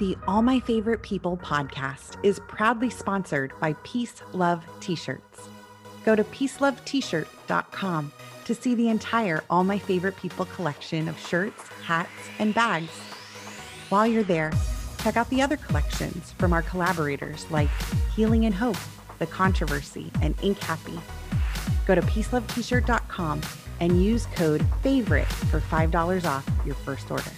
The All My Favorite People podcast is proudly sponsored by Peace Love T-Shirts. Go to peaceloveT-shirt.com to see the entire All My Favorite People collection of shirts, hats, and bags. While you're there, check out the other collections from our collaborators like Healing and Hope, The Controversy, and Ink Happy. Go to peaceloveT-shirt.com and use code FAVORITE for $5 off your first order.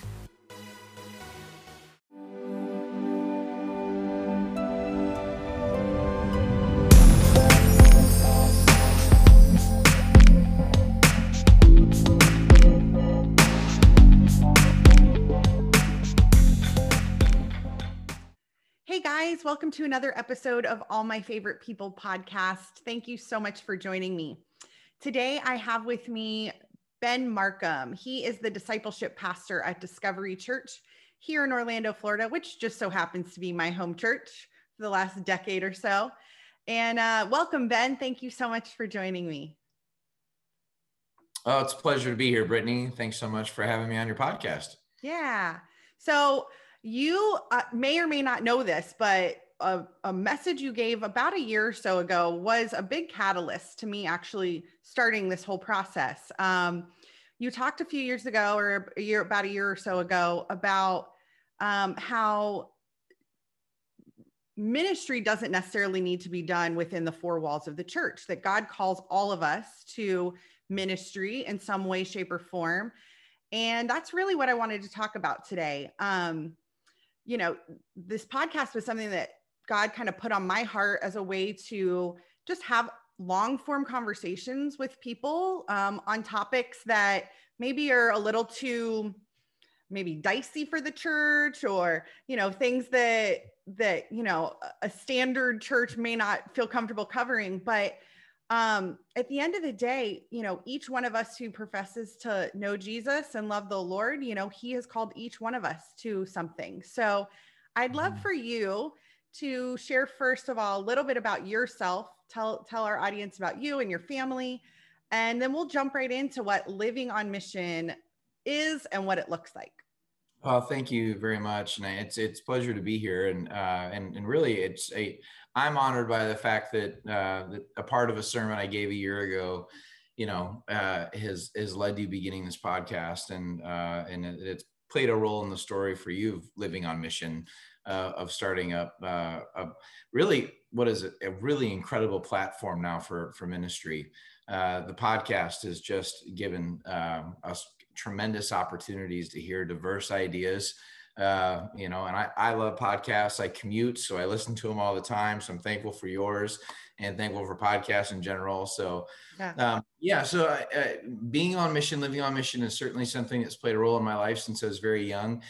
Welcome to another episode of All My Favorite People podcast. Thank you so much for joining me. Today, I have with me Ben Markham. He is the discipleship pastor at Discovery Church here in Orlando, Florida, which just so happens to be my home church for the last decade or so. And welcome, Ben. Thank you so much for joining me. Oh, it's a pleasure to be here, Brittany. Thanks so much for having me on your podcast. Yeah. So you may or may not know this, but a message you gave about a year or so ago was a big catalyst to me actually starting this whole process. You talked a few years ago or about a year or so ago about how ministry doesn't necessarily need to be done within the four walls of the church, that God calls all of us to ministry in some way, shape, or form. And that's really what I wanted to talk about today. You know, this podcast was something that God kind of put on my heart as a way to just have long form conversations with people on topics that maybe are a little too dicey for the church, or, you know, things that, you know, a standard church may not feel comfortable covering. But at the end of the day, you know, each one of us who professes to know Jesus and love the Lord, you know, he has called each one of us to something. So I'd love for you to share, first of all, a little bit about yourself, tell our audience about you and your family, and then we'll jump right into what living on mission is and what it looks like. Well, thank you very much. And it's a pleasure to be here. And really it's I'm honored by the fact that, that a part of a sermon I gave a year ago, you know, has led to beginning this podcast, and it's played a role in the story for you of living on mission, of starting up, really what is a really incredible platform now for ministry. The podcast has just given, us tremendous opportunities to hear diverse ideas, you know, and I love podcasts. I commute, so I listen to them all the time. So I'm thankful for yours and thankful for podcasts in general. So yeah, so being on mission, living on mission is certainly something that's played a role in my life since I was very young.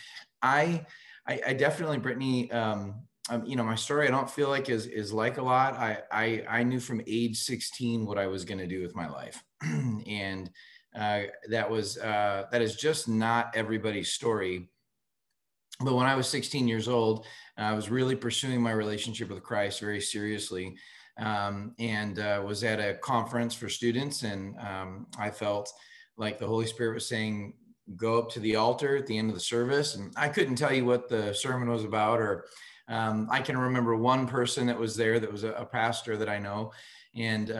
I definitely, Brittany, you know, my story, I don't feel like is like a lot. I knew from age 16 what I was going to do with my life. And that is just not everybody's story. But when I was 16 years old, I was really pursuing my relationship with Christ very seriously, and was at a conference for students. And I felt like the Holy Spirit was saying, go up to the altar at the end of the service. And I couldn't tell you what the sermon was about, or I can remember one person that was there that was a pastor that I know. And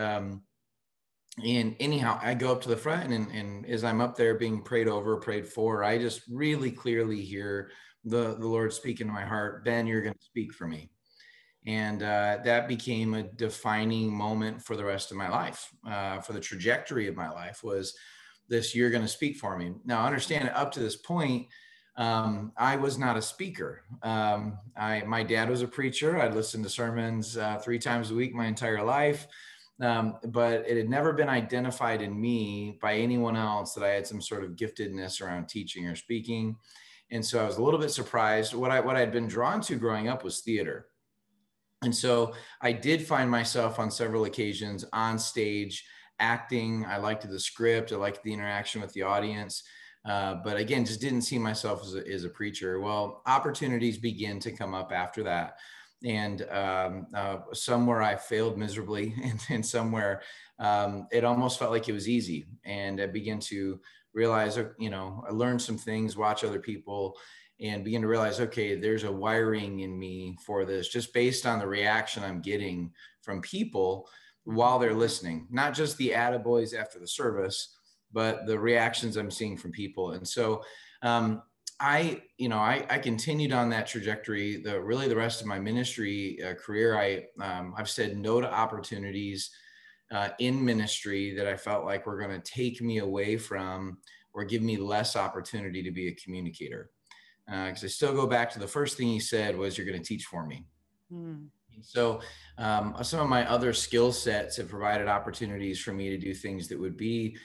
anyhow, I go up to the front, and as I'm up there being prayed over, prayed for, I just really clearly hear the Lord speak into my heart, Ben, you're going to speak for me. And that became a defining moment for the rest of my life, for the trajectory of my life, was this, you're going to speak for me. Now, understand, up to this point, I was not a speaker. My dad was a preacher. I'd listened to sermons 3 times a week my entire life. But it had never been identified in me by anyone else that I had some sort of giftedness around teaching or speaking. And so I was a little bit surprised. What I had been drawn to growing up was theater. And so I did find myself on several occasions on stage acting. I liked the script. I liked the interaction with the audience. But again, just didn't see myself as a preacher. Well, opportunities begin to come up after that. And somewhere I failed miserably, and somewhere it almost felt like it was easy. And I began to realize, you know, I learned some things, watch other people, and begin to realize, okay, there's a wiring in me for this just based on the reaction I'm getting from people while they're listening, not just the attaboys after the service, but the reactions I'm seeing from people. And so I continued on that trajectory. Really the rest of my ministry career, I've said no to opportunities in ministry that I felt like were going to take me away from or give me less opportunity to be a communicator. Because I still go back to the first thing he said was, you're going to teach for me. Mm. So some of my other skill sets have provided opportunities for me to do things that would be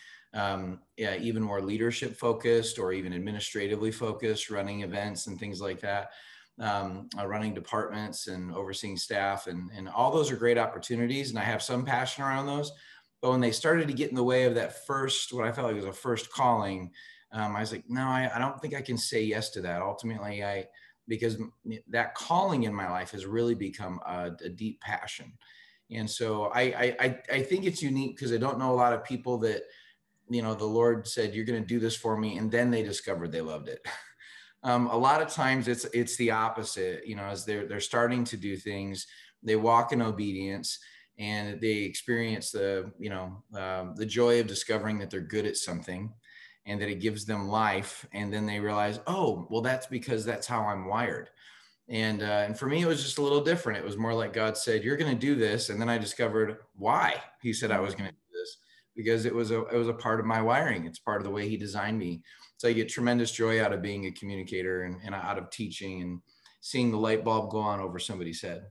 even more leadership focused or even administratively focused, running events and things like that, running departments and overseeing staff. And all those are great opportunities. And I have some passion around those. But when they started to get in the way of that first, what I felt like was a first calling, I was like, no, I don't think I can say yes to that. Ultimately, because that calling in my life has really become a deep passion. And so I think it's unique because I don't know a lot of people that, you know, the Lord said, you're going to do this for me. And then they discovered they loved it. A lot of times it's the opposite, you know, as they're starting to do things, they walk in obedience and they experience the joy of discovering that they're good at something, and that it gives them life. And then they realize, oh, well, that's because that's how I'm wired. And for me, it was just a little different. It was more like God said, you're going to do this. And then I discovered why he said I was going to do this, because it was a part of my wiring. It's part of the way he designed me. So I get tremendous joy out of being a communicator and out of teaching and seeing the light bulb go on over somebody's head.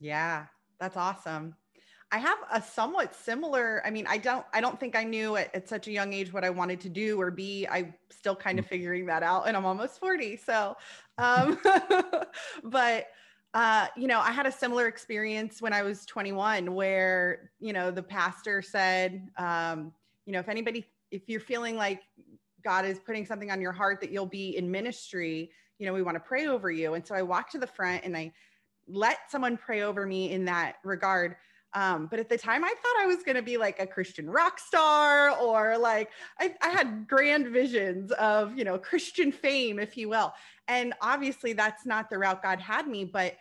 Yeah, that's awesome. I have a somewhat similar, I don't think I knew at such a young age what I wanted to do or be. I'm still kind of figuring that out, and I'm almost 40. So, but I had a similar experience when I was 21 where, you know, the pastor said, if you're feeling like God is putting something on your heart that you'll be in ministry, you know, we want to pray over you. And so I walked to the front and I let someone pray over me in that regard. But at the time I thought I was going to be like a Christian rock star, or like I had grand visions of, you know, Christian fame, if you will. And obviously that's not the route God had me, but,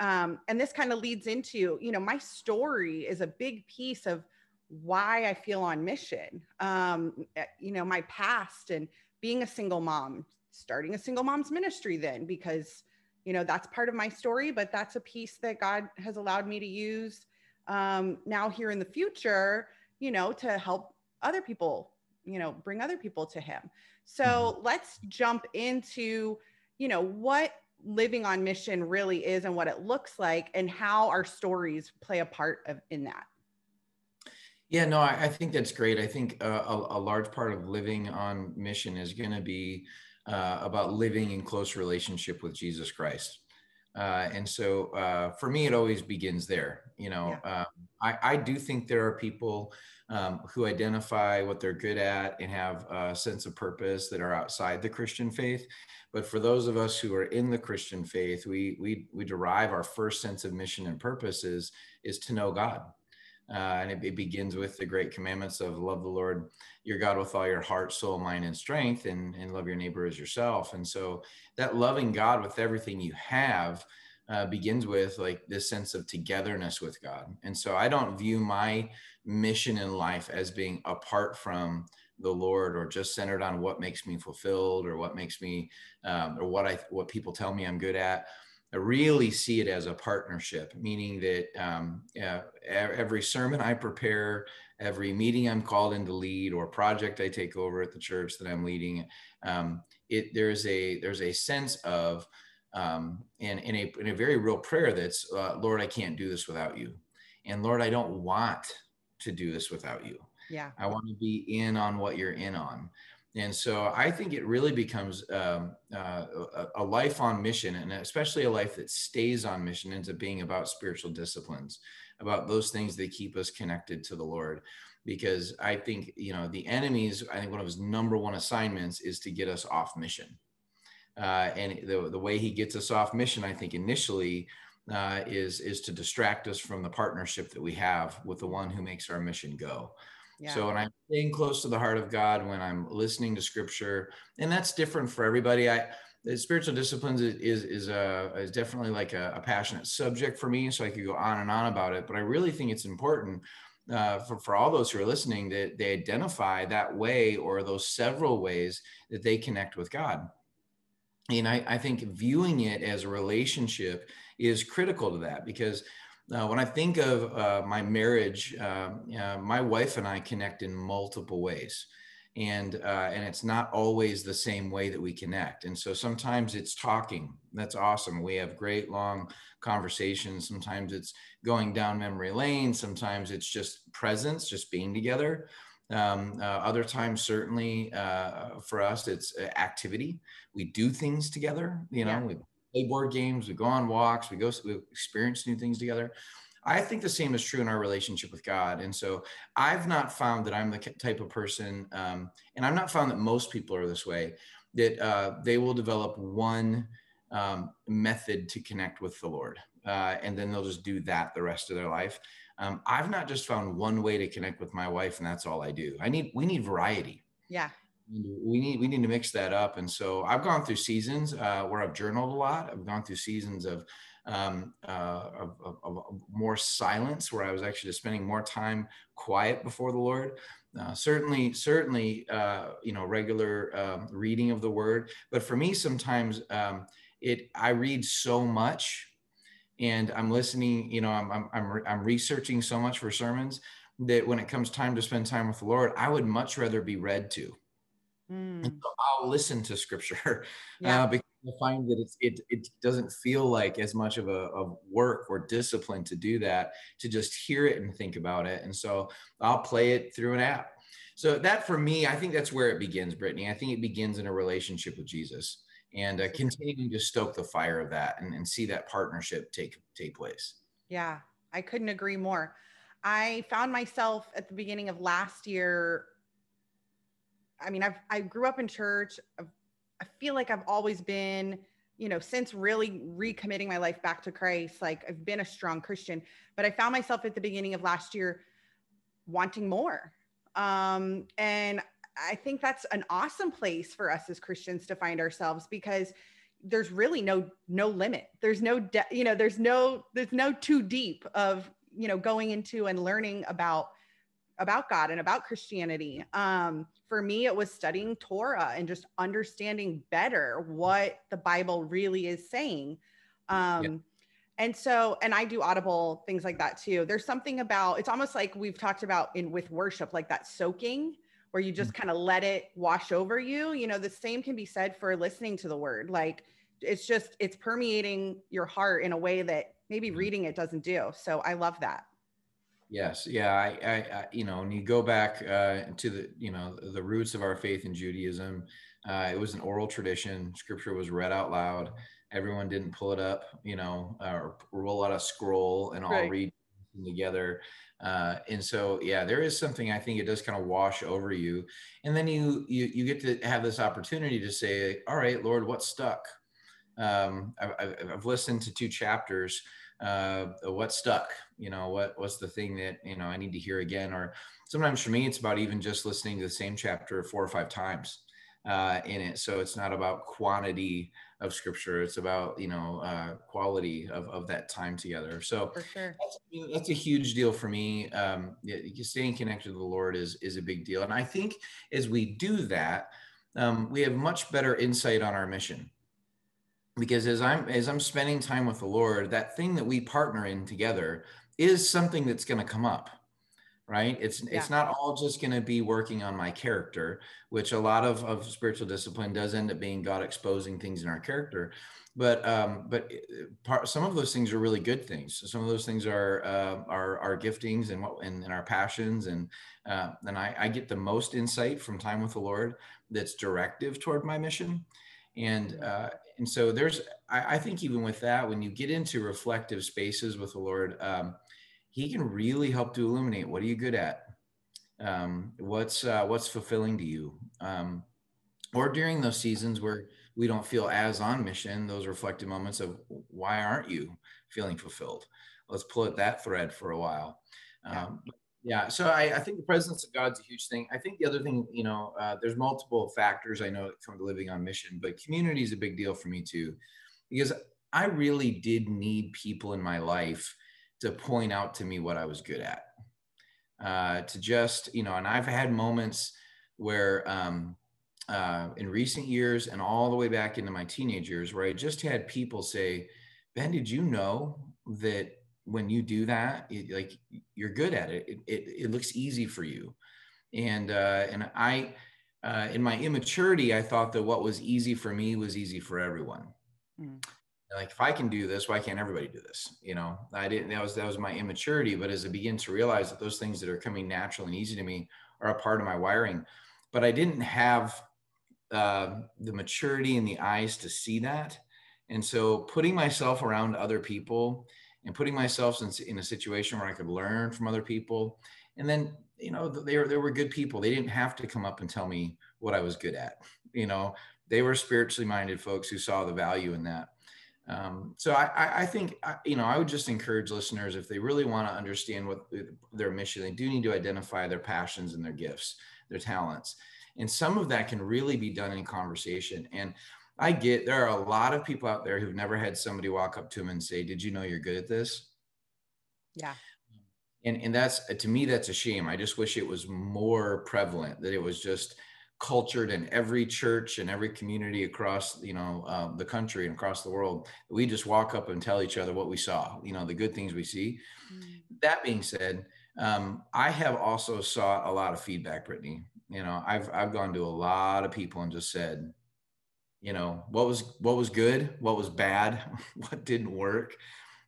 and this kind of leads into, you know, my story is a big piece of why I feel on mission. My past and being a single mom, starting a single mom's ministry then, because, you know, that's part of my story, but that's a piece that God has allowed me to use now here in the future, you know, to help other people, you know, bring other people to him. So let's jump into, you know, what living on mission really is and what it looks like and how our stories play a part of in that. Yeah, no, I think that's great. I think a large part of living on mission is going to be about living in close relationship with Jesus Christ. And so for me, it always begins there. You know, yeah. I do think there are people who identify what they're good at and have a sense of purpose that are outside the Christian faith. But for those of us who are in the Christian faith, we derive our first sense of mission and purpose is to know God. And it begins with the great commandments of love the Lord, your God with all your heart, soul, mind, and strength, and love your neighbor as yourself. And so that loving God with everything you have begins with like this sense of togetherness with God. And so I don't view my mission in life as being apart from the Lord or just centered on what makes me fulfilled or what makes me or what people tell me I'm good at. I really see it as a partnership, meaning that every sermon I prepare, every meeting I'm called in to lead, or project I take over at the church that I'm leading, there's a sense of in a very real prayer that's Lord, I can't do this without you, and Lord, I don't want to do this without you. Yeah, I want to be in on what you're in on. And so I think it really becomes a life on mission, and especially a life that stays on mission ends up being about spiritual disciplines, about those things that keep us connected to the Lord. Because I think, you know, the enemy's, I think one of his number one assignments is to get us off mission. And the way he gets us off mission, I think initially is to distract us from the partnership that we have with the one who makes our mission go. Yeah. So when I'm staying close to the heart of God, when I'm listening to scripture, and that's different for everybody. I spiritual disciplines is definitely like a passionate subject for me, so I could go on and on about it. But I really think it's important for all those who are listening that they identify that way or those several ways that they connect with God. And I think viewing it as a relationship is critical to that, because when I think of my marriage, my wife and I connect in multiple ways. And it's not always the same way that we connect. And so sometimes it's talking. That's awesome. We have great long conversations. Sometimes it's going down memory lane. Sometimes it's just presence, just being together. Other times, certainly for us, it's activity. We do things together. You know, we play board games, we go on walks, we experience new things together. I think the same is true in our relationship with God. And so I've not found that I'm the type of person, and I've not found that most people are this way, that they will develop one method to connect with the Lord. And then they'll just do that the rest of their life. I've not just found one way to connect with my wife and that's all I do. We need variety. Yeah. We need to mix that up. And so I've gone through seasons where I've journaled a lot. I've gone through seasons of more silence, where I was actually just spending more time quiet before the Lord. Certainly, you know, regular reading of the Word. But for me, sometimes I read so much, and I'm listening. You know, I'm researching so much for sermons that when it comes time to spend time with the Lord, I would much rather be read to. And so I'll listen to Scripture because I find that it doesn't feel like as much of a work or discipline to do that, to just hear it and think about it. And so I'll play it through an app. So that, for me, I think that's where it begins, Brittany. I think it begins in a relationship with Jesus and continuing to stoke the fire of that and see that partnership take place. Yeah, I couldn't agree more. I found myself at the beginning of last year, I mean, I grew up in church. I feel like I've always been, you know, since really recommitting my life back to Christ, like I've been a strong Christian, but I found myself at the beginning of last year wanting more. And I think that's an awesome place for us as Christians to find ourselves, because there's really no limit. There's no, there's no too deep of, you know, going into and learning about God and about Christianity. For me, it was studying Torah and just understanding better what the Bible really is saying. And I do audible things like that too. There's something about, it's almost like we've talked about with worship, like that soaking where you just kind of let it wash over you. You know, the same can be said for listening to the Word. Like it's just, it's permeating your heart in a way that maybe reading it doesn't do. So I love that. Yes. Yeah. I you know, when you go back to the, you know, the roots of our faith in Judaism, it was an oral tradition. Scripture was read out loud. Everyone didn't pull it up, you know, or roll out a scroll and all read together. And so, yeah, there is something, I think it does kind of wash over you. And then you get to have this opportunity to say, all right, Lord, what's stuck? I've listened to 2 chapters. What stuck, you know, what's the thing that, you know, I need to hear again? Or sometimes for me, it's about even just listening to the same chapter 4 or 5 times in it. So it's not about quantity of Scripture. It's about, you know, quality of that time together. So for sure. That's a huge deal for me. Staying connected to the Lord is a big deal. And I think as we do that, we have much better insight on our mission. Because as I'm spending time with the Lord, that thing that we partner in together is something that's going to come up, right? It's not all just going to be working on my character, which a lot of spiritual discipline does end up being God exposing things in our character. But some of those things are really good things. Some of those things are our giftings and our passions. And I get the most insight from time with the Lord that's directive toward my mission. And so I think even with that, when you get into reflective spaces with the Lord, he can really help to illuminate, what are you good at? What's fulfilling to you? Or during those seasons where we don't feel as on mission, those reflective moments of, why aren't you feeling fulfilled? Let's pull at that thread for a while. Yeah. So I think the presence of God's a huge thing. I think the other thing, you know, there's multiple factors I know that come to living on mission, but community is a big deal for me too, because I really did need people in my life to point out to me what I was good at, to just, you know, and I've had moments where in recent years and all the way back into my teenage years where I just had people say, Ben, did you know that when you do that, like you're good at it. It looks easy for you. And I, in my immaturity, I thought that what was easy for me was easy for everyone. Mm. Like, if I can do this, why can't everybody do this? You know, I didn't, that was my immaturity. But as I begin to realize that those things that are coming natural and easy to me are a part of my wiring, but I didn't have the maturity and the eyes to see that. And so putting myself around other people and putting myself in a situation where I could learn from other people. And then, you know, they were good people. They didn't have to come up and tell me what I was good at. You know, they were spiritually minded folks who saw the value in that. So I think, you know, I would just encourage listeners, if they really want to understand what their mission, they do need to identify their passions and their gifts, their talents. And some of that can really be done in conversation. And I get there are a lot of people out there who've never had somebody walk up to them and say, did you know you're good at this? Yeah. And that's, to me, that's a shame. I just wish it was more prevalent, that it was just cultured in every church and every community across, you know, the country and across the world. We just walk up and tell each other what we saw, you know, the good things we see. Mm. That being said, I have also sought a lot of feedback, Brittany. You know, I've gone to a lot of people and just said, you know, what was good, what was bad, what didn't work,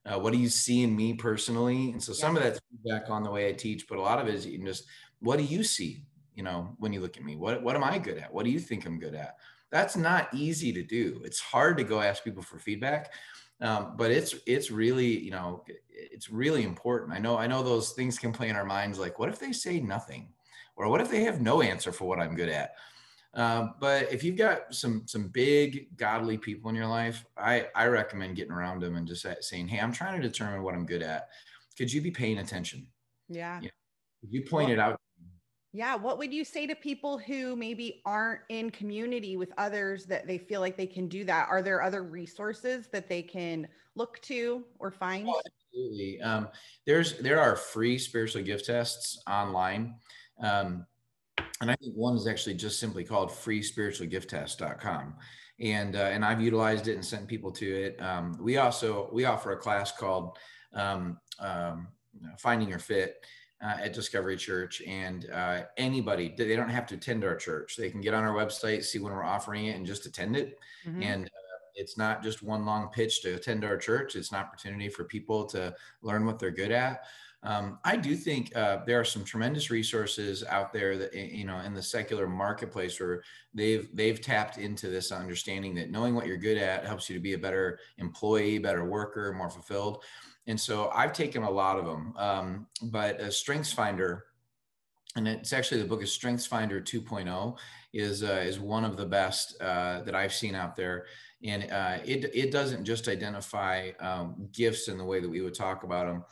what do you see in me personally? And so some of that's feedback on the way I teach, but a lot of it is even just, what do you see, you know, when you look at me? What am I good at? What do you think I'm good at? That's not easy to do. It's hard to go ask people for feedback, but it's really, you know, it's really important. I know those things can play in our minds, like, what if they say nothing? Or what if they have no answer for what I'm good at? But if you've got some big godly people in your life, I recommend getting around them and just saying, hey, I'm trying to determine what I'm good at. Could you be paying attention? Yeah. Yeah. Could you point it out? Yeah. What would you say to people who maybe aren't in community with others that they feel like they can do that? Are there other resources that they can look to or find? Oh, absolutely. There are free spiritual gift tests online. And I think one is actually just simply called freespiritualgifttest.com. And I've utilized it and sent people to it. We offer a class called Finding Your Fit at Discovery Church. And anybody, they don't have to attend our church. They can get on our website, see when we're offering it, and just attend it. Mm-hmm. And it's not just one long pitch to attend our church. It's an opportunity for people to learn what they're good at. I do think there are some tremendous resources out there that, you know, in the secular marketplace where they've tapped into this understanding that knowing what you're good at helps you to be a better employee, better worker, more fulfilled. And so I've taken a lot of them, but StrengthsFinder, and it's actually the book is StrengthsFinder 2.0 is one of the best that I've seen out there. And it doesn't just identify gifts in the way that we would talk about them.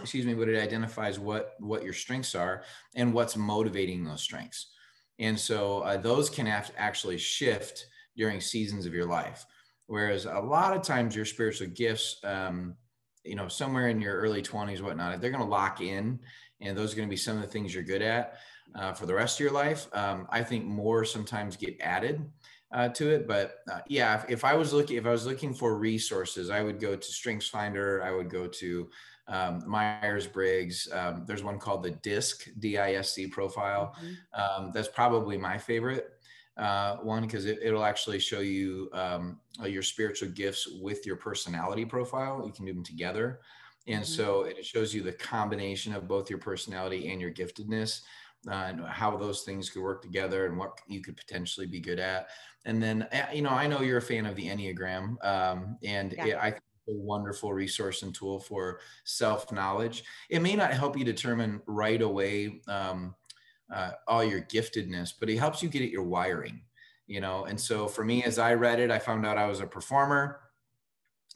Excuse me, but it identifies what your strengths are and what's motivating those strengths. And so those can actually shift during seasons of your life. Whereas a lot of times your spiritual gifts, you know, somewhere in your early 20s, whatnot, they're going to lock in, and those are going to be some of the things you're good at for the rest of your life. I think more sometimes get added to it, but yeah, if I was looking for resources, I would go to StrengthsFinder. I would go to Myers-Briggs. There's one called the DISC, D-I-S-C profile. Mm-hmm. That's probably my favorite one, because it'll actually show you your spiritual gifts with your personality profile. You can do them together. And mm-hmm. so it shows you the combination of both your personality and your giftedness, and how those things could work together and what you could potentially be good at. And then, you know, I know you're a fan of the Enneagram, and yeah. I think a wonderful resource and tool for self-knowledge. It may not help you determine right away all your giftedness, but it helps you get at your wiring, you know? And so for me, as I read it, I found out I was a performer,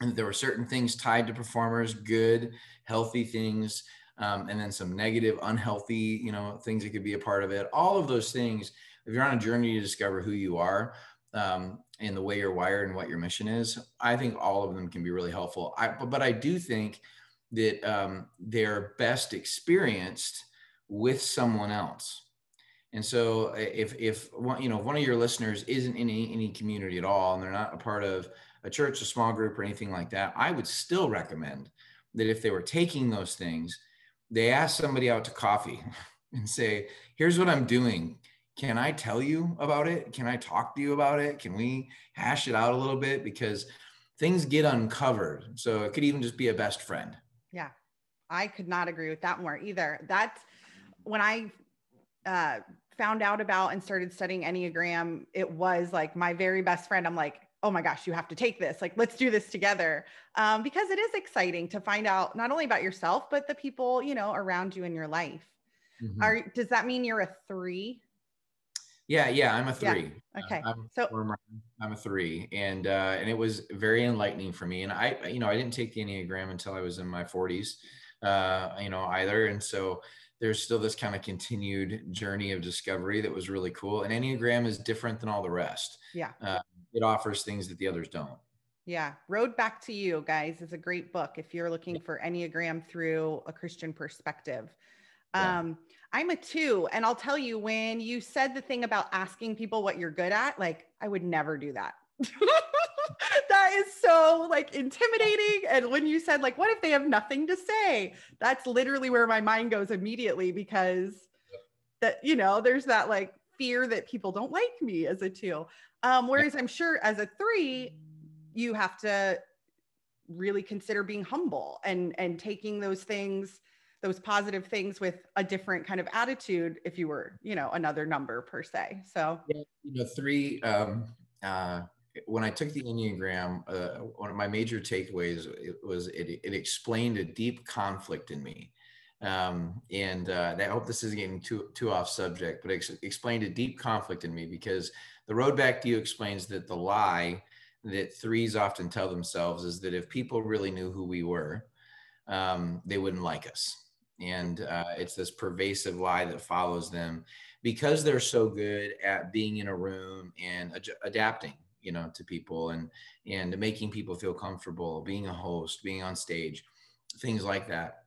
and there were certain things tied to performers, good, healthy things, and then some negative, unhealthy, things that could be a part of it. All of those things, if you're on a journey to discover who you are, and the way you're wired and what your mission is, I think all of them can be really helpful. But I do think that they're best experienced with someone else. And so if one of your listeners isn't in any community at all, and they're not a part of a church, a small group, or anything like that, I would still recommend that if they were taking those things, they ask somebody out to coffee and say, here's what I'm doing. Can I tell you about it? Can I talk to you about it? Can we hash it out a little bit? Because things get uncovered. So it could even just be a best friend. Yeah, I could not agree with that more either. That's when I found out about and started studying Enneagram, it was like my very best friend. I'm like, oh my gosh, you have to take this. Like, let's do this together. Because it is exciting to find out not only about yourself, but the people, around you in your life. Mm-hmm. Does that mean you're a three? Yeah, I'm a three. Yeah. Okay. I'm a three. And it was very enlightening for me. And I didn't take the Enneagram until I was in my 40s, either. And so there's still this kind of continued journey of discovery that was really cool. And Enneagram is different than all the rest. Yeah. It offers things that the others don't. Yeah. Road Back to You, guys, is a great book if you're looking for Enneagram through a Christian perspective. Yeah. I'm a two, and I'll tell you, when you said the thing about asking people what you're good at, like, I would never do that. That is so intimidating. And when you said what if they have nothing to say, that's literally where my mind goes immediately, because that, there's that fear that people don't like me as a two. Whereas I'm sure as a three, you have to really consider being humble and taking those things, those positive things, with a different kind of attitude if you were, another number per se. So, three, when I took the Enneagram, one of my major takeaways it explained a deep conflict in me. And I hope this isn't getting too off subject, but it explained a deep conflict in me, because the Road Back to You explains that the lie that threes often tell themselves is that if people really knew who we were, they wouldn't like us. And it's this pervasive lie that follows them because they're so good at being in a room and adapting, to people and making people feel comfortable, being a host, being on stage, things like that.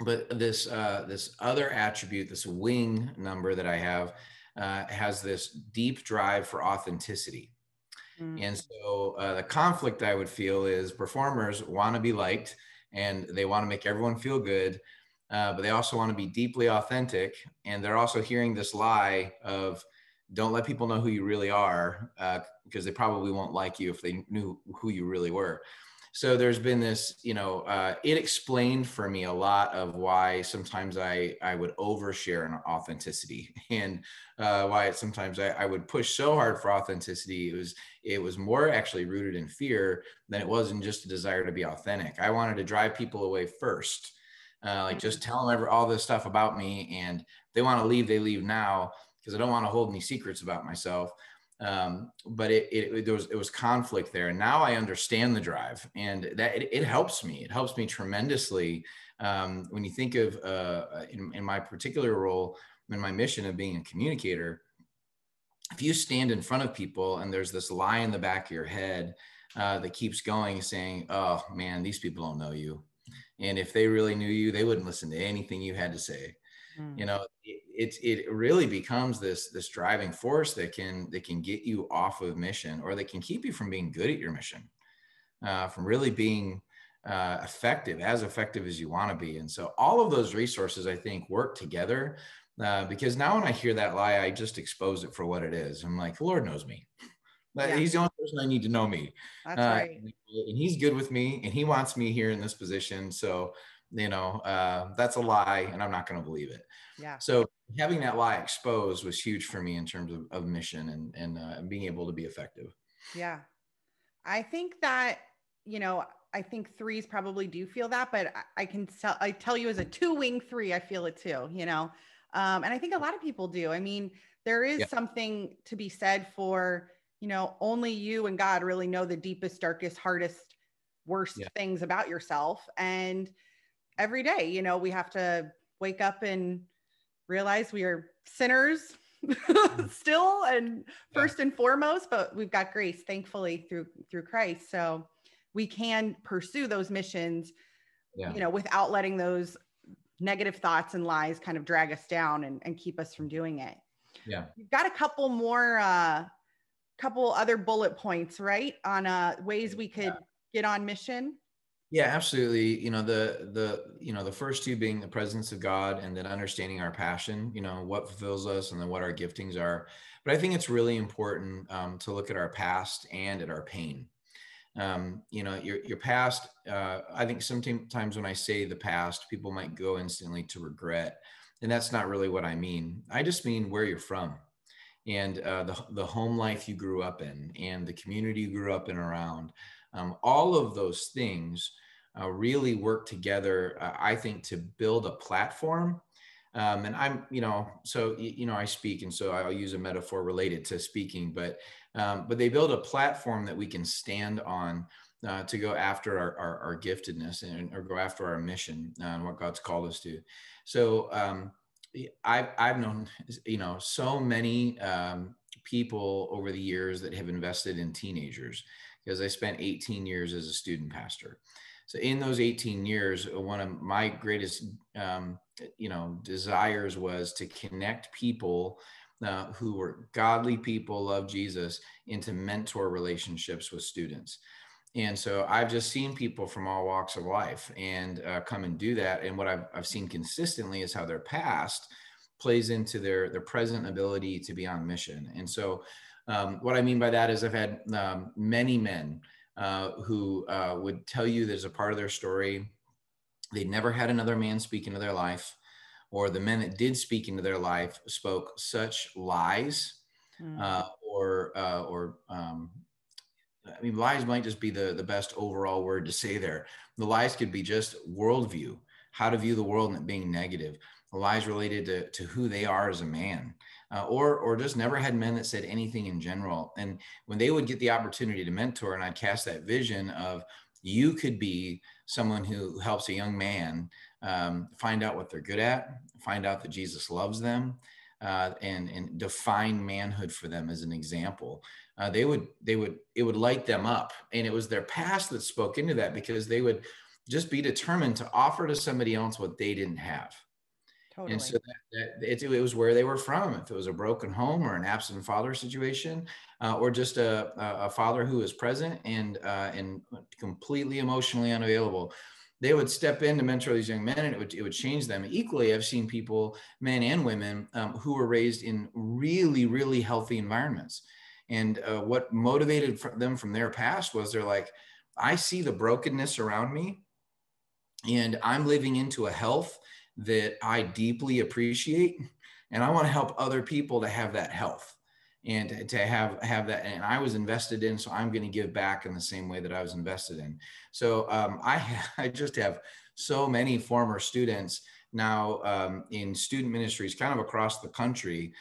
But this other attribute, this wing number that I have, has this deep drive for authenticity. Mm-hmm. And so the conflict I would feel is performers want to be liked, and they want to make everyone feel good, but they also want to be deeply authentic. And they're also hearing this lie of, don't let people know who you really are, because they probably won't like you if they knew who you really were. So there's been this, it explained for me a lot of why sometimes I would overshare in authenticity, and why sometimes I would push so hard for authenticity. It was more actually rooted in fear than it was in just a desire to be authentic. I wanted to drive people away first, just tell them all this stuff about me, and if they want to leave, they leave now, because I don't want to hold any secrets about myself. But there was conflict there. And now I understand the drive, and that it helps me. It helps me tremendously. When you think of, in my particular role, in my mission of being a communicator, if you stand in front of people and there's this lie in the back of your head, that keeps going, saying, oh man, these people don't know you. And if they really knew you, they wouldn't listen to anything you had to say. It really becomes this driving force that can get you off of mission, or that can keep you from being good at your mission, from really being as effective as you want to be. And so all of those resources, I think, work together, because now when I hear that lie, I just expose it for what it is. I'm like, the Lord knows me. Yeah. He's the only person I need to know me. That's right. And he's good with me, and he wants me here in this position. So that's a lie, and I'm not going to believe it. Yeah. So having that lie exposed was huge for me in terms of mission and being able to be effective. Yeah. I think that, I think threes probably do feel that, but I tell you as a two wing three, I feel it too, and I think a lot of people do. I mean, there is something to be said for, only you and God really know the deepest, darkest, hardest, worst things about yourself. And every day. You know, we have to wake up and realize we are sinners still, and first and foremost, but we've got grace, thankfully, through Christ. So we can pursue those missions, you know, without letting those negative thoughts and lies kind of drag us down and keep us from doing it. Yeah. You've got a couple more, couple other bullet points, right? On ways we could get on mission. Yeah, absolutely. You know, the first two being the presence of God, and then understanding our passion, you know, what fulfills us and then what our giftings are. But I think it's really important to look at our past and at our pain. You know, your past, I think sometimes when I say the past, people might go instantly to regret. And that's not really what I mean. I just mean where you're from, and the home life you grew up in, and the community you grew up in around. All of those things really work together, I think, to build a platform. And I'm, you know, so, you know, I speak, and so I'll use a metaphor related to speaking, but they build a platform that we can stand on to go after our giftedness or go after our mission and what God's called us to. So I've known, you know, so many people over the years that have invested in teenagers, because I spent 18 years as a student pastor. So in those 18 years, one of my greatest, you know, desires was to connect people who were godly people, love Jesus, into mentor relationships with students. And so I've just seen people from all walks of life and come and do that. And what I've seen consistently is how their past plays into their present ability to be on mission. And so what I mean by that is I've had many men who would tell you there's a part of their story they'd never had another man speak into their life, or the men that did speak into their life spoke such lies, I mean, lies might just be the best overall word to say there. The lies could be just worldview, how to view the world and it being negative. The lies related to who they are as a man, or just never had men that said anything in general. And when they would get the opportunity to mentor, and I'd cast that vision of, you could be someone who helps a young man find out what they're good at, find out that Jesus loves them, and define manhood for them as an example. It would light them up. And it was their past that spoke into that, because they would just be determined to offer to somebody else what they didn't have. Totally. And so it was where they were from. If it was a broken home or an absent father situation, or just a father who was present and completely emotionally unavailable, they would step in to mentor these young men, and it would change them. Equally, I've seen people, men and women, who were raised in really, really healthy environments. And what motivated them from their past was, they're like, I see the brokenness around me, and I'm living into a health that I deeply appreciate, and I want to help other people to have that health and to have that. And I was invested in, so I'm going to give back in the same way that I was invested in. So I just have so many former students now in student ministries kind of across the country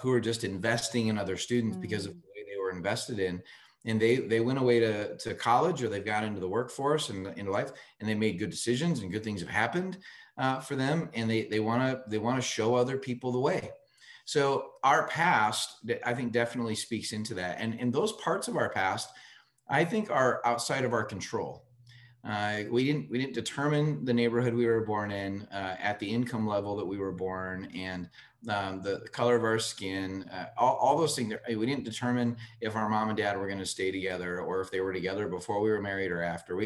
who are just investing in other students because of the way they were invested in. And they went away to college, or they've got into the workforce and in life, and they made good decisions, and good things have happened for them. And they want to show other people the way. So our past, I think, definitely speaks into that. And those parts of our past, I think, are outside of our control. We didn't determine the neighborhood we were born in, at the income level that we were born, and the color of our skin, all those things. We didn't determine if our mom and dad were going to stay together, or if they were together before we were married or after.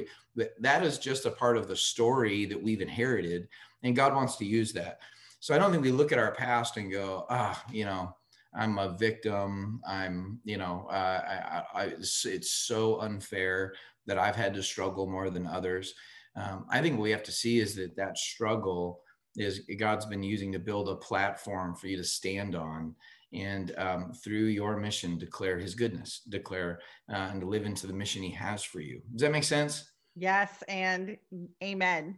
That is just a part of the story that we've inherited, and God wants to use that. So I don't think we look at our past and go, you know, I'm a victim. I'm, you know, it's so unfair that I've had to struggle more than others. I think what we have to see is that struggle is God's been using to build a platform for you to stand on, and through your mission, declare his goodness, declare and to live into the mission he has for you. Does that make sense? Yes, and amen.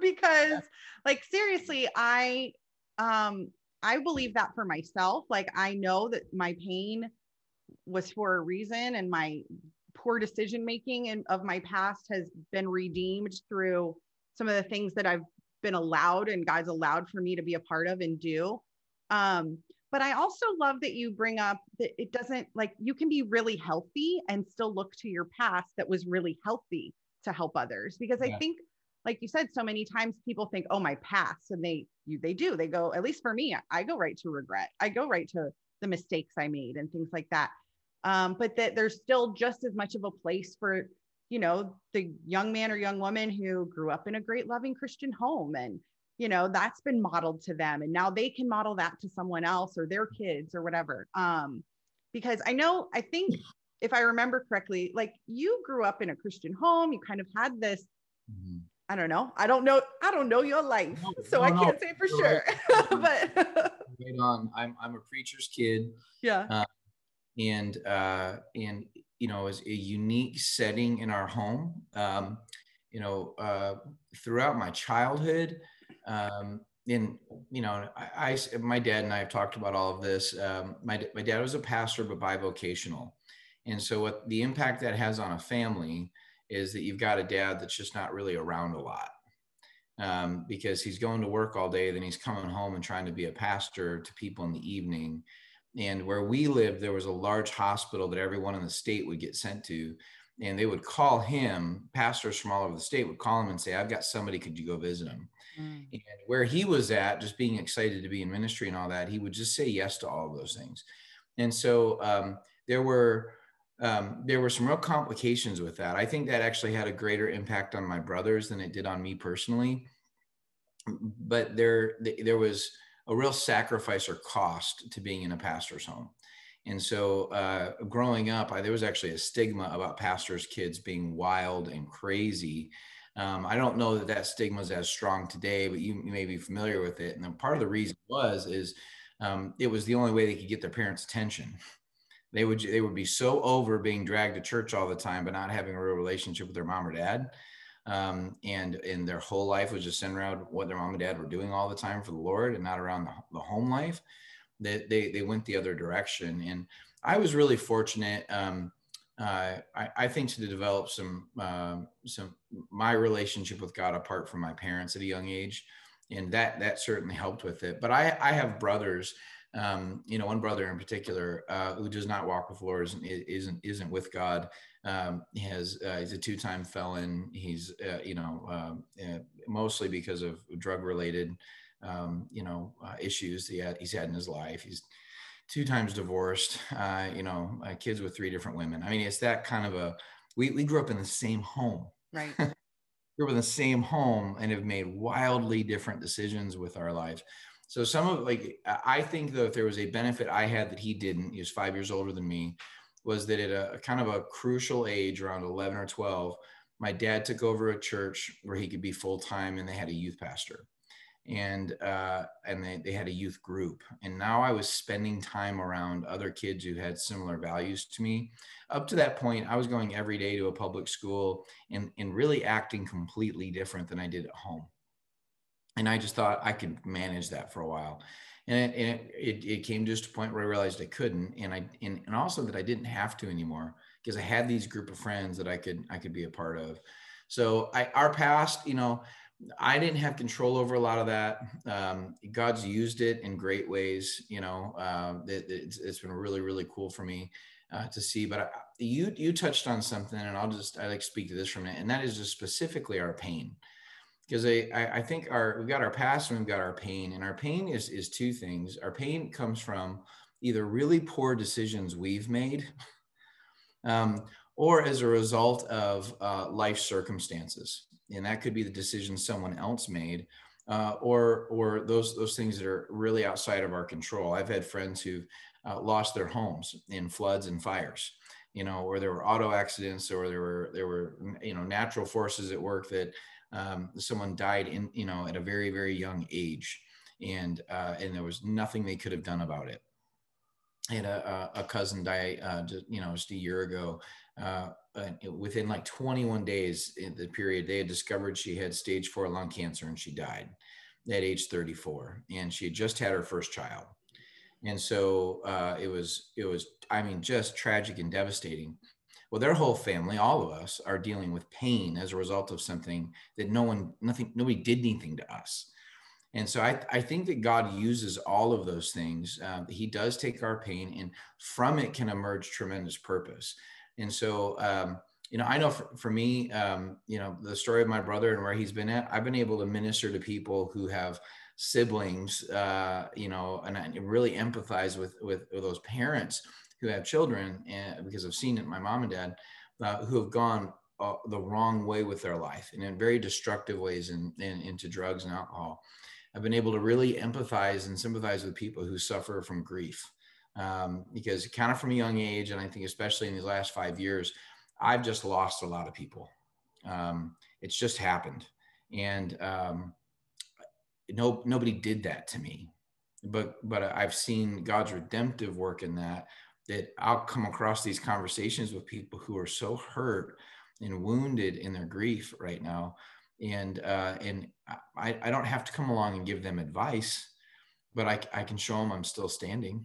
Because like, seriously, I believe that for myself. Like, I know that my pain was for a reason, and my poor decision making and of my past has been redeemed through some of the things that I've been allowed and God's allowed for me to be a part of and do. But I also love that you bring up that it doesn't, like, you can be really healthy and still look to your past that was really healthy to help others. Because I think, like you said, so many times people think, oh, my past, and they go, at least for me, I go right to regret. I go right to the mistakes I made and things like that. But that there's still just as much of a place for, you know, the young man or young woman who grew up in a great loving Christian home, and you know, that's been modeled to them, and now they can model that to someone else or their kids or whatever. Because I think if I remember correctly, like, you grew up in a Christian home, you kind of had this, I don't know your life. I can't say for sure, right. But right on. I'm a preacher's kid. Yeah. And you know, it's a unique setting in our home, throughout my childhood. My dad and I have talked about all of this. My dad was a pastor, but bivocational. And so what the impact that has on a family is that you've got a dad that's just not really around a lot, because he's going to work all day, then he's coming home and trying to be a pastor to people in the evening. And where we lived, there was a large hospital that everyone in the state would get sent to. And they would call him, pastors from all over the state would call him and say, I've got somebody, could you go visit him? Mm. And where he was at, just being excited to be in ministry and all that, he would just say yes to all of those things. And so there were some real complications with that. I think that actually had a greater impact on my brothers than it did on me personally. But there was a real sacrifice or cost to being in a pastor's home. And so growing up, there was actually a stigma about pastors' kids being wild and crazy. I don't know that stigma is as strong today, but you may be familiar with it. And then part of the reason was it was the only way they could get their parents' attention. They would be so over being dragged to church all the time, but not having a real relationship with their mom or dad. And their whole life was just centered around what their mom and dad were doing all the time for the Lord and not around the home life. They went the other direction. And I was really fortunate, I think, to develop my relationship with God apart from my parents at a young age. And that certainly helped with it. But I have brothers, one brother in particular who does not walk with the Lord, isn't with God. He's a two-time felon. He's, mostly because of drug-related issues he's had in his life. He's 2 times divorced, kids with 3 different women. I mean, it's that kind of we grew up in the same home, right? Grew up in the same home and have made wildly different decisions with our lives. So I think, though, if there was a benefit I had that he didn't, he was 5 years older than me, was that at a kind of a crucial age around 11 or 12, my dad took over a church where he could be full-time, and they had a youth pastor. And they had a youth group. And now I was spending time around other kids who had similar values to me. Up to that point, I was going every day to a public school and really acting completely different than I did at home. And I just thought I could manage that for a while. And it came just to a point where I realized I couldn't. And also that I didn't have to anymore, because I had these group of friends that I could be a part of. So our past, I didn't have control over a lot of that. God's used it in great ways. It's been really, really cool for me to see. But you touched on something, and I speak to this for a minute, and that is just specifically our pain, because I think we've got our past and we've got our pain, and our pain is 2 things. Our pain comes from either really poor decisions we've made, or as a result of life circumstances. And that could be the decision someone else made, or those things that are really outside of our control. I've had friends who've lost their homes in floods and fires, or there were auto accidents, or there were natural forces at work that someone died in, at a very, very young age, and there was nothing they could have done about it. I had a cousin die, just a year ago. Within like 21 days in the period, they had discovered she had stage 4 lung cancer, and she died at age 34. And she had just had her first child. And so it was just tragic and devastating. Well, their whole family, all of us, are dealing with pain as a result of something that nobody did anything to us. And so I think that God uses all of those things. He does take our pain, and from it can emerge tremendous purpose. And so, I know for me, the story of my brother and where he's been at, I've been able to minister to people who have siblings, and I really empathize with those parents who have children, and because I've seen it, my mom and dad, who have gone the wrong way with their life and in very destructive ways and into drugs and alcohol. I've been able to really empathize and sympathize with people who suffer from grief, because kind of from a young age, and I think especially in these last 5 years, I've just lost a lot of people. It's just happened. And nobody did that to me, but I've seen God's redemptive work in that I'll come across these conversations with people who are so hurt and wounded in their grief right now. And I don't have to come along and give them advice, but I can show them I'm still standing,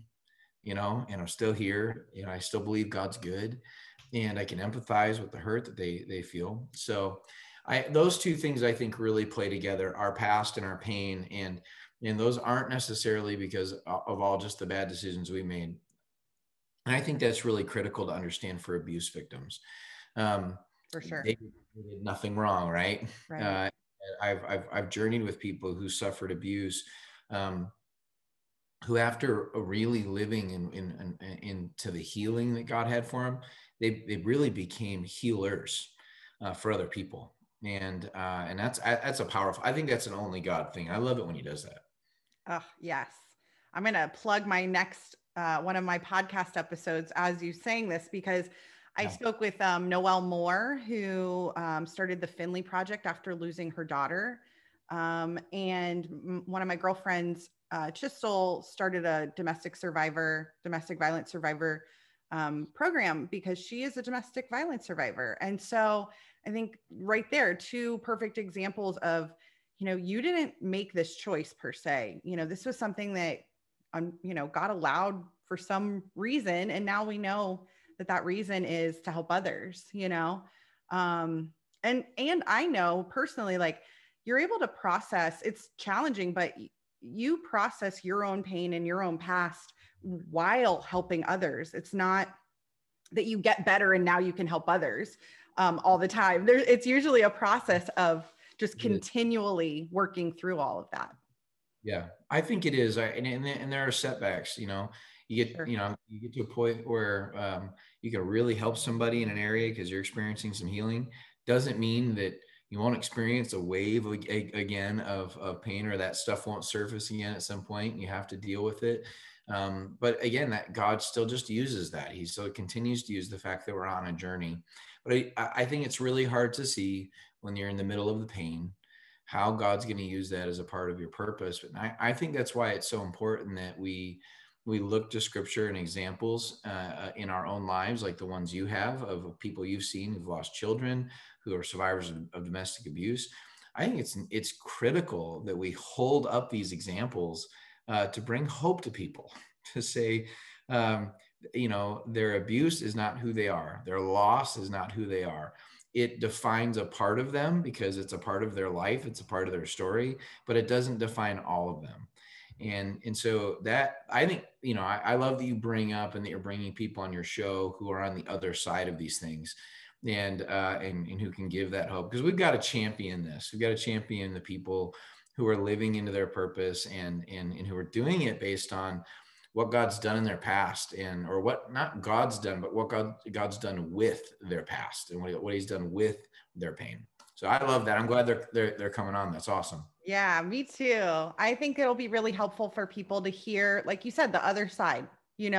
and I'm still here, and I still believe God's good, and I can empathize with the hurt that they feel. So those two things I think really play together, our past and our pain. And those aren't necessarily because of all just the bad decisions we made. And I think that's really critical to understand for abuse victims. For sure. They did nothing wrong, right? Right. I've journeyed with people who suffered abuse, who after really living into the healing that God had for them, they really became healers for other people, and that's a powerful. I think that's an only God thing. I love it when He does that. Oh yes, I'm gonna plug my next one of my podcast episodes as you saying this, because I spoke with Noelle Moore, who started the Finley Project after losing her daughter. And one of my girlfriends, Chisel, started a domestic violence survivor program, because she is a domestic violence survivor. And so I think right there, two perfect examples of, you didn't make this choice per se. This was something that, God allowed for some reason. And now we know that reason is to help others, and I know personally, you're able to process, it's challenging, but you process your own pain and your own past while helping others. It's not that you get better and now you can help others all the time. It's usually a process of just continually working through all of that. Yeah, I think it is. And there are setbacks, you get, you get to a point where you can really help somebody in an area because you're experiencing some healing. Doesn't mean that you won't experience a wave again of pain, or that stuff won't surface again at some point. You have to deal with it. But again, that God still just uses that. He still continues to use the fact that we're on a journey. But I think it's really hard to see when you're in the middle of the pain how God's going to use that as a part of your purpose. And I think that's why it's so important that we look to scripture and examples in our own lives, like the ones you have, of people you've seen who've lost children, who are survivors of domestic abuse. I think it's critical that we hold up these examples to bring hope to people, to say, their abuse is not who they are. Their loss is not who they are. It defines a part of them because it's a part of their life. It's a part of their story, but it doesn't define all of them. And so that, I think, I love that you bring up and that you're bringing people on your show who are on the other side of these things and who can give that hope, because we've got to champion this. We've got to champion the people who are living into their purpose and who are doing it based on what God's done in their past, or what not God's done, but what God's done with their past and what He's done with their pain. So I love that. I'm glad they're coming on. That's awesome. Yeah, me too. I think it'll be really helpful for people to hear, like you said, the other side. You're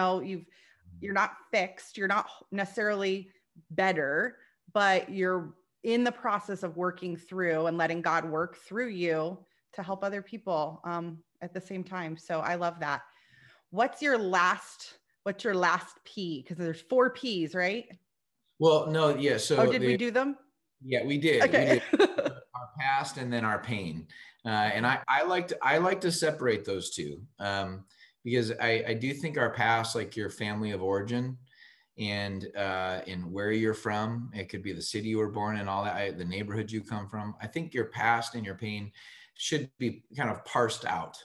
not fixed. You're not necessarily better, but you're in the process of working through and letting God work through you to help other people at the same time. So I love that. What's your last P? Because there's 4 Ps, right? Well, no, yeah. So we do them? Yeah, we did. Okay. We did our past and then our pain, and I like to separate those two because I do think our past, like your family of origin, and where you're from. It could be the city you were born in, all that, the neighborhood you come from. I think your past and your pain should be kind of parsed out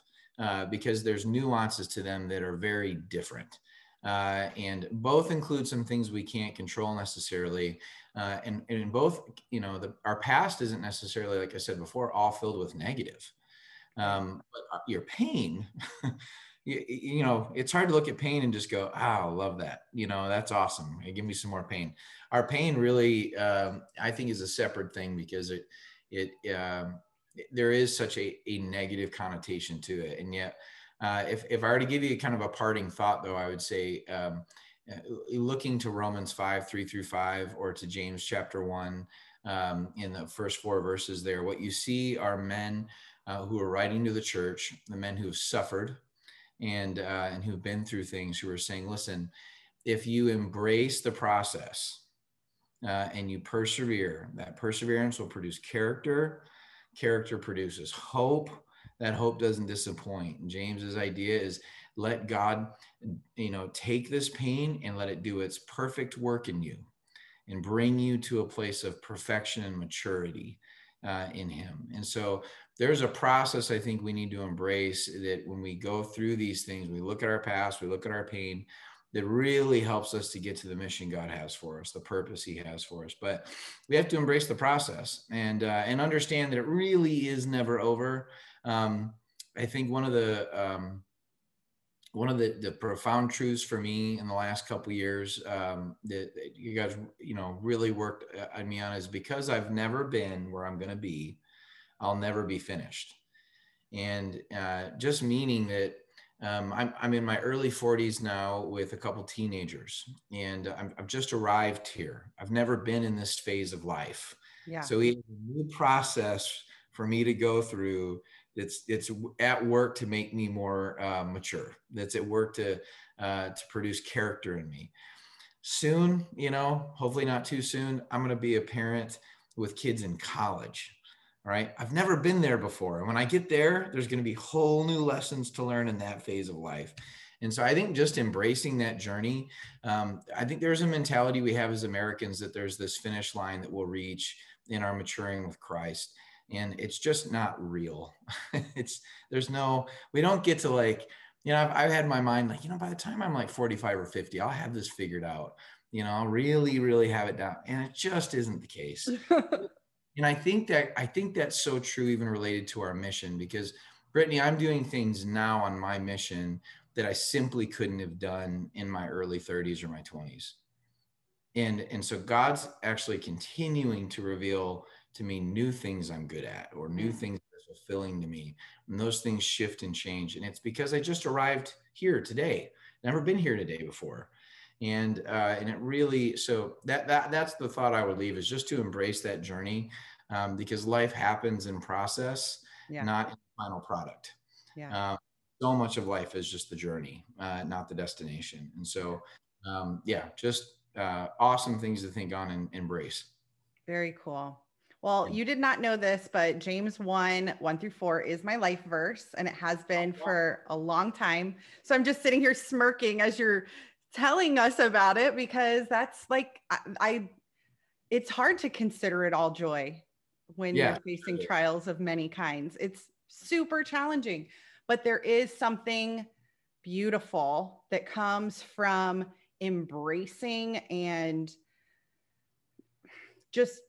because there's nuances to them that are very different. And both include some things we can't control necessarily. And in both, you know, our past isn't necessarily, like I said before, all filled with negative. But your pain, you know, it's hard to look at pain and just go, oh, love that. You know, that's awesome. Give me some more pain. Our pain really, I think, is a separate thing because there is such a negative connotation to it. And yet, if I were to give you kind of a parting thought, though, I would say looking to Romans 5:3-5 or to James chapter 1 in the first 4 verses there, what you see are men who are writing to the church, the men who have suffered and who've been through things, who are saying, listen, if you embrace the process and you persevere, that perseverance will produce character. Character produces hope. That hope doesn't disappoint. James's idea is let God, you know, take this pain and let it do its perfect work in you and bring you to a place of perfection and maturity in him. And so there's a process I think we need to embrace, that when we go through these things, we look at our past, we look at our pain, that really helps us to get to the mission God has for us, the purpose he has for us. But we have to embrace the process and understand that it really is never over. I think one of the profound truths for me in the last couple of years that you guys, you know, really worked on me on is because I've never been where I'm going to be, I'll never be finished. And just meaning that I'm in my early 40s now with a couple teenagers, and I've just arrived here. I've never been in this phase of life. Yeah. So it's a new process for me to go through. It's at work to make me more mature. That's at work to produce character in me. Soon, you know, hopefully not too soon, I'm going to be a parent with kids in college. All right. I've never been there before. And when I get there, there's going to be whole new lessons to learn in that phase of life. And so I think just embracing that journey, I think there's a mentality we have as Americans that there's this finish line that we'll reach in our maturing with Christ. And it's just not real. We don't get to, like, you know, I've had my mind like, you know, by the time I'm like 45 or 50, I'll have this figured out, you know, I'll really, really have it down. And it just isn't the case. And I think that's so true, even related to our mission, because Brittany, I'm doing things now on my mission that I simply couldn't have done in my early 30s or my 20s. And so God's actually continuing to reveal to me new things I'm good at, or new things that are fulfilling to me. And those things shift and change. And it's because I just arrived here today, never been here today before. And it really, so that's the thought I would leave, is just to embrace that journey, because life happens in process, not in the final product. Yeah. So much of life is just the journey, not the destination. And so, awesome things to think on and embrace. Very cool. Well, you did not know this, but James 1:1-4 is my life verse, and it has been for a long time. So I'm just sitting here smirking as you're telling us about it, because that's like, it's hard to consider it all joy when you're facing trials of many kinds. It's super challenging, but there is something beautiful that comes from embracing and just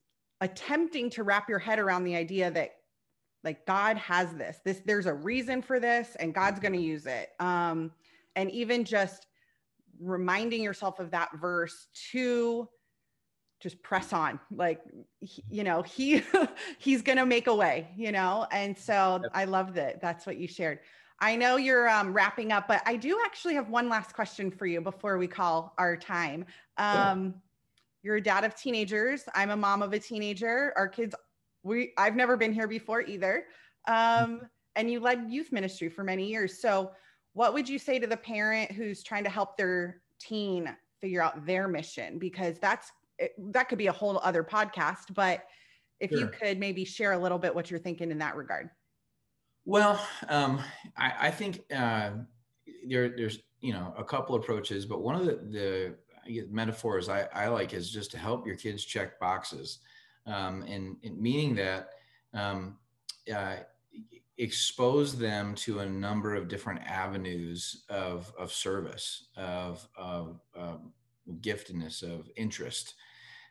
attempting to wrap your head around the idea that, like, God has this, there's a reason for this, and God's going to use it. And even just reminding yourself of that verse to just press on, like, you know, he's going to make a way, you know? And so I love that. That's what you shared. I know you're wrapping up, but I do actually have one last question for you before we call our time. You're a dad of teenagers. I'm a mom of a teenager. Our kids, I've never been here before either. And you led youth ministry for many years. So what would you say to the parent who's trying to help their teen figure out their mission? Because that could be a whole other podcast, but if you could maybe share a little bit what you're thinking in that regard. Well, I think there's, you know, a couple approaches, but one of the metaphors I like is just to help your kids check boxes, and meaning that expose them to a number of different avenues of service, of giftedness, of interest.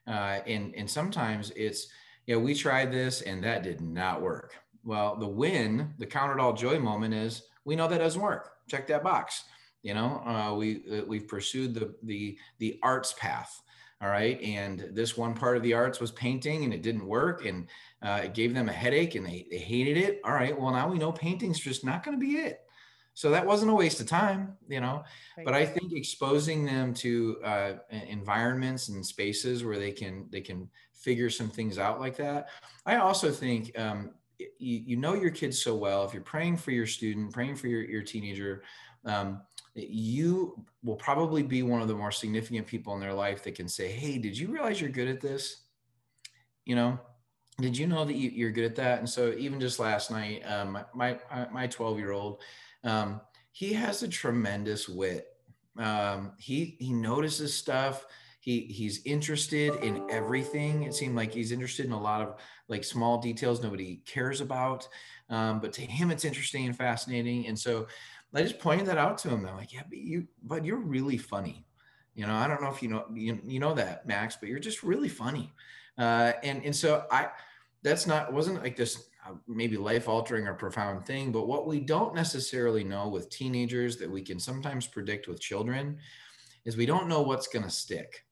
And sometimes it's, yeah, we tried this and that did not work. Well, the win, the count it all joy moment is, we know that doesn't work. Check that box. You know, we've pursued the arts path. All right. And this one part of the arts was painting and it didn't work, and it gave them a headache and they hated it. All right. Well, now we know painting's just not going to be it. So that wasn't a waste of time, you know, right. But I think exposing them to environments and spaces where they can figure some things out like that. I also think, you know, your kids so well, if you're praying for your student, praying for your teenager, you will probably be one of the more significant people in their life that can say, hey, did you realize you're good at this? You know, did you know that you're good at that? And so even just last night, my 12-year-old, he has a tremendous wit. He notices stuff. He's interested in everything. It seemed like he's interested in a lot of like small details nobody cares about. But to him, it's interesting and fascinating. And so I just pointed that out to him. I'm like, yeah, but you're really funny. You know, I don't know if you know that, Max, but you're just really funny. And so wasn't like this maybe life altering or profound thing, but what we don't necessarily know with teenagers that we can sometimes predict with children is we don't know what's going to stick.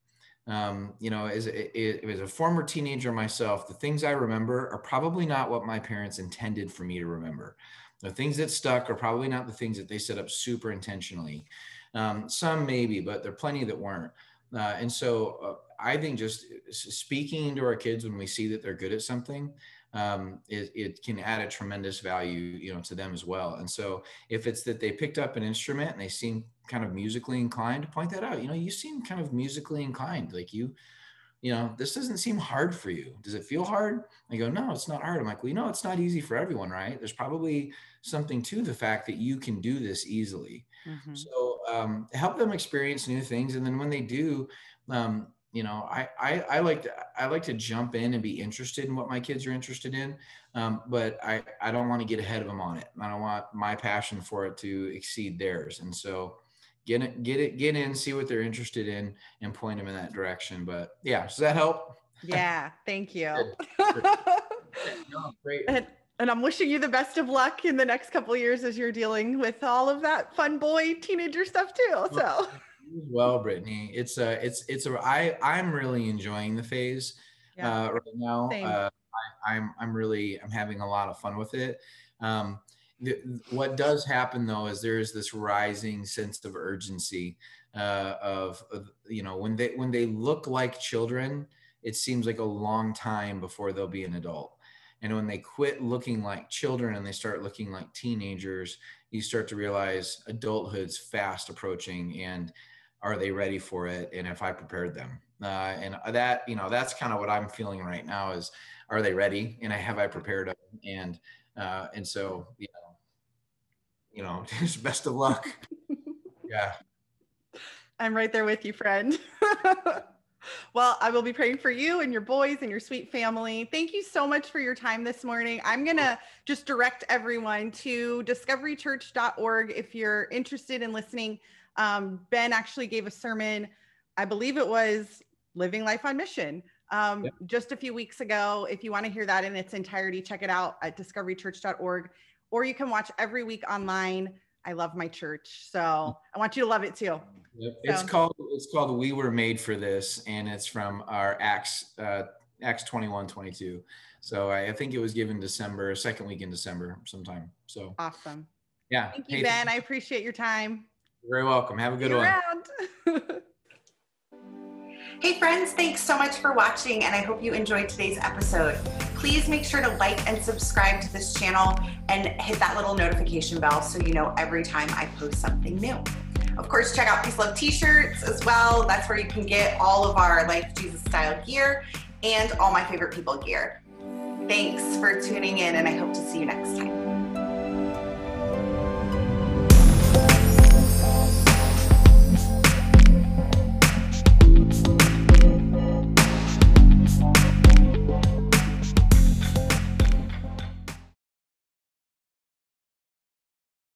You know, as a former teenager myself, the things I remember are probably not what my parents intended for me to remember. The things that stuck are probably not the things that they set up super intentionally. Some maybe, but there are plenty that weren't. And so I think just speaking to our kids when we see that they're good at something, it can add a tremendous value, you know, to them as well. And so if it's that they picked up an instrument and they seem kind of musically inclined, point that out. You know, you seem kind of musically inclined. Like you know, this doesn't seem hard for you. Does it feel hard? I go, no, it's not hard. I'm like, well, you know, it's not easy for everyone, right? There's probably something to the fact that you can do this easily. Mm-hmm. So help them experience new things. And then when they do, you know, I like to jump in and be interested in what my kids are interested in, but I don't want to get ahead of them on it. I don't want my passion for it to exceed theirs. And so get in, see what they're interested in, and point them in that direction. But yeah, does that help? Yeah, thank you. No, great. And I'm wishing you the best of luck in the next couple of years as you're dealing with all of that fun boy teenager stuff too. So. Well, Brittany, I'm really enjoying the phase right now. I'm having a lot of fun with it. What does happen though, is there is this rising sense of urgency of, you know, when they look like children, it seems like a long time before they'll be an adult. And when they quit looking like children and they start looking like teenagers, you start to realize adulthood's fast approaching, and are they ready for it? And if I prepared them, and that, you know, that's kind of what I'm feeling right now is, are they ready? And have I prepared them? And so, you know, just best of luck. Yeah. I'm right there with you, friend. Well, I will be praying for you and your boys and your sweet family. Thank you so much for your time this morning. I'm going to just direct everyone to discoverychurch.org if you're interested in listening. Ben actually gave a sermon, I believe it was Living Life on Mission, just a few weeks ago. If you want to hear that in its entirety, check it out at discoverychurch.org, or you can watch every week online. I love my church, so I want you to love it too. Yep. So. It's called We Were Made for This, and it's from our Acts 21:22. So I think it was given December, second week in December sometime. So awesome. Yeah. Thank you, Ben. I appreciate your time. You're very welcome. Have a good one. Hey friends, thanks so much for watching, and I hope you enjoyed today's episode. Please make sure to like and subscribe to this channel and hit that little notification bell so you know every time I post something new. Of course, check out Peace Love T-shirts as well. That's where you can get all of our Life Jesus style gear and All My Favorite People gear. Thanks for tuning in, and I hope to see you next time.